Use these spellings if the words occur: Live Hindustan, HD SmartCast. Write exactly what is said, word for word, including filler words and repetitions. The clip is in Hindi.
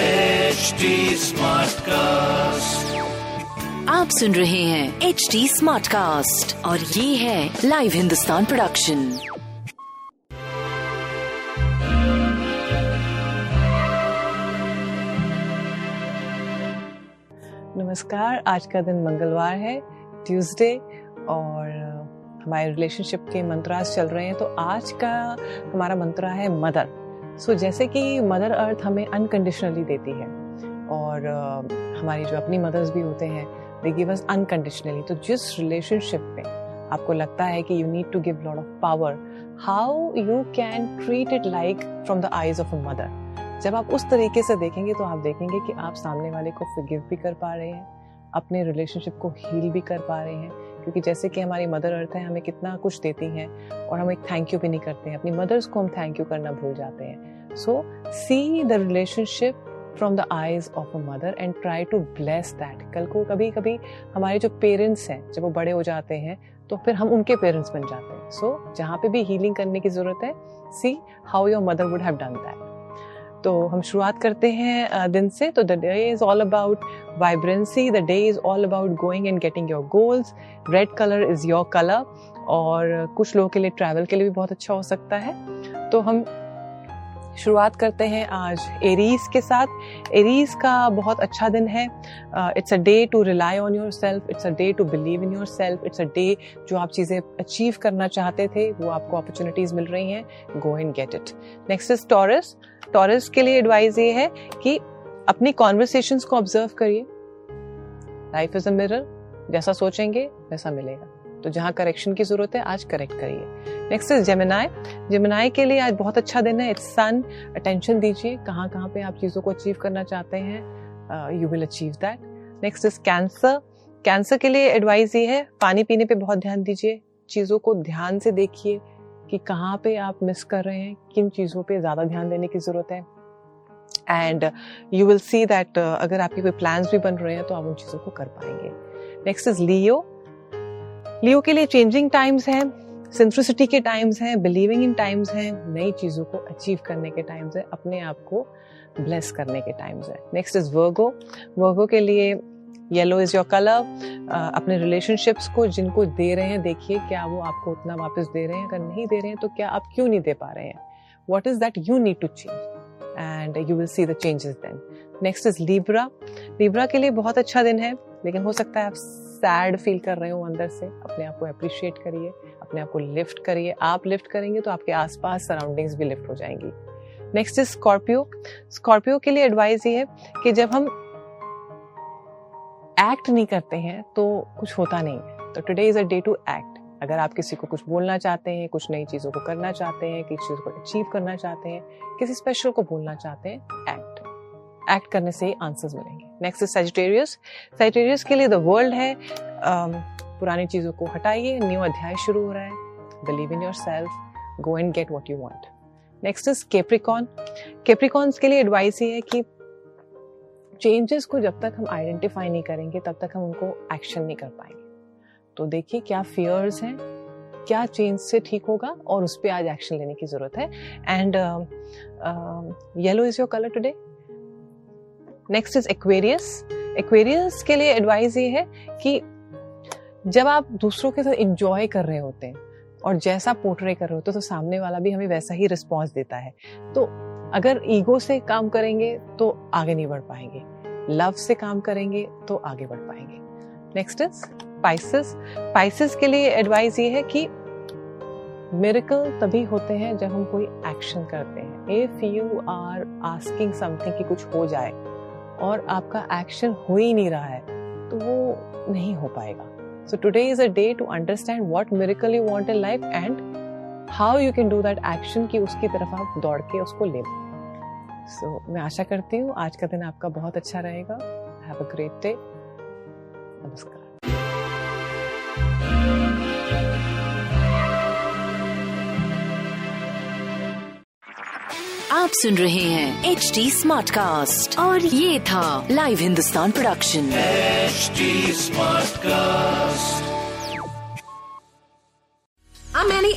H D SmartCast. आप सुन रहे हैं H D SmartCast और ये है लाइव हिंदुस्तान प्रोडक्शन। नमस्कार, आज का दिन मंगलवार है, ट्यूसडे, और हमारे रिलेशनशिप के मंत्रास चल रहे हैं। तो आज का हमारा मंत्रा है मदर। सो so, जैसे कि मदर अर्थ हमें अनकंडीशनली देती है और uh, हमारी जो अपनी मदर्स भी होते हैं दे गिव अस अनकंडीशनली। तो जिस रिलेशनशिप में आपको लगता है कि you need to give lot of power, how you can treat it like from the eyes of a mother. जब आप उस तरीके से देखेंगे तो आप देखेंगे कि आप सामने वाले को फॉरगिव भी कर पा रहे हैं, अपने रिलेशनशिप को हील भी कर पा रहे हैं, क्योंकि जैसे कि हमारी मदर अर्थ है, हमें कितना कुछ देती हैं और हम एक थैंक यू भी नहीं करते हैं। अपनी मदर्स को हम थैंक यू करना भूल जाते हैं। So see the relationship from the eyes of a mother and try to bless that. कल को कभी कभी हमारे जो पेरेंट्स हैं, जब वो बड़े हो जाते हैं तो फिर हम उनके पेरेंट्स बन जाते हैं। सो so, जहाँ पे भी हीलिंग करने की ज़रूरत है, see how your mother would have done that. तो हम शुरुआत करते हैं दिन से। तो the day is all about vibrancy, the day is all about going and getting your goals. Red colour is your colour और कुछ लोगों के लिए ट्रैवल के लिए भी बहुत अच्छा हो सकता है। तो हम शुरुआत करते हैं आज एरीज के साथ। एरीज का बहुत अच्छा दिन है। It's a day to rely on yourself, it's a day to believe in yourself, it's a day जो आप चीज़ें अचीव करना चाहते थे वो आपको अपॉर्चुनिटीज़ मिल रही हैं, go and get it. Next is Taurus. Taurus के लिए एडवाइस ये है कि अपनी कॉन्वर्सेशंस को ऑब्जर्व करिए। लाइफ इज अ मिरर, जैसा सोचेंगे वैसा मिलेगा। तो जहाँ करेक्शन की जरूरत है आज करेक्ट करिए। Next is Gemini. जेमिनाई के लिए आज बहुत अच्छा दिन है। इट्स सन, अटेंशन दीजिए कहाँ कहाँ पे आप चीज़ों को अचीव करना चाहते हैं, you will achieve that. Next is Cancer. Cancer के लिए एडवाइस ये है, पानी पीने पे बहुत ध्यान दीजिए, चीज़ों को ध्यान से देखिए कि कहाँ पे आप मिस कर रहे हैं, किन चीज़ों पे ज़्यादा ध्यान देने की ज़रूरत है, and you will see that अगर आपके कोई प्लान्स भी बन रहे हैं तो आप उन चीज़ों को कर पाएंगे। नेक्स्ट इज लियो। लियो के लिए चेंजिंग टाइम्स हैं, सिंथ्रिसिटी के टाइम्स हैं, बिलीविंग इन टाइम्स हैं, नई चीज़ों को अचीव करने के टाइम्स हैं, अपने आप को ब्लेस करने के टाइम्स हैं। Next is Virgo. वर्गो के लिए येलो इज़ योर कलर। अपने रिलेशनशिप्स को जिनको दे रहे हैं देखिए क्या वो आपको उतना वापस दे रहे हैं, अगर नहीं दे रहे हैं तो क्या आप क्यों नहीं दे पा रहे हैं, what is that you need to change and you will see the changes then. Next is Libra. Libra के लिए बहुत अच्छा दिन है, लेकिन हो सकता है आप सैड फील कर रहे हो अंदर से। अपने आप को अप्रिशिएट करिए, अपने आप को लिफ्ट करिए। आप लिफ्ट करेंगे तो आपके आसपास सराउंडिंग्स भी लिफ्ट हो जाएंगी। Next is Scorpio. स्कॉर्पियो के लिए एडवाइस ये है कि जब हम एक्ट नहीं करते हैं तो कुछ होता नहीं है। तो today is a day to act. अगर आप किसी को कुछ बोलना चाहते हैं, कुछ नई चीज़ों को करना चाहते हैं, किसी चीज़ को अचीव करना चाहते हैं, किसी स्पेशल को बोलना चाहते हैं, एक्ट एक्ट करने से ही आंसर्स मिलेंगे। Next is Sagittarius. सजिटेरियस के लिए द वर्ल्ड है। पुरानी चीज़ों को हटाइए, न्यू अध्याय शुरू हो रहा है। Believe in yourself, go and get what you want. Next is Capricorn. Capricorns के लिए एडवाइस ये है कि चेंजेस को जब तक हम आइडेंटिफाई नहीं करेंगे तब तक हम उनको एक्शन नहीं कर पाएंगे। तो देखिए क्या फियर्स हैं, क्या चेंज से ठीक होगा, और उस पर आज एक्शन लेने की ज़रूरत है। And yellow is your colour today. Next is Aquarius. Aquarius के लिए एडवाइस ये है कि जब आप दूसरों के साथ इंजॉय कर रहे होते हैं और जैसा पोर्ट्रे कर रहे होते हैं तो सामने वाला भी हमें वैसा ही रिस्पॉन्स देता है। तो अगर ईगो से काम करेंगे तो आगे नहीं बढ़ पाएंगे, लव से काम करेंगे तो आगे बढ़ पाएंगे। Next is Pisces. पाइसेस के लिए एडवाइस ये है कि मिरेकल तभी होते हैं जब हम कोई एक्शन करते हैं। If you are asking something कि कुछ हो जाए और आपका एक्शन हो ही नहीं रहा है तो वो नहीं हो पाएगा। So today is a day to understand what miracle you want in life and how you can do that action कि उसकी तरफ आप दौड़ के उसको ले लें। सो so, मैं आशा करती हूँ आज का दिन आपका बहुत अच्छा रहेगा. Have a great day. नमस्कार. आप सुन रहे हैं एच डी स्मार्ट कास्ट और ये था live Hindustan production H D smart cast. I'm Annie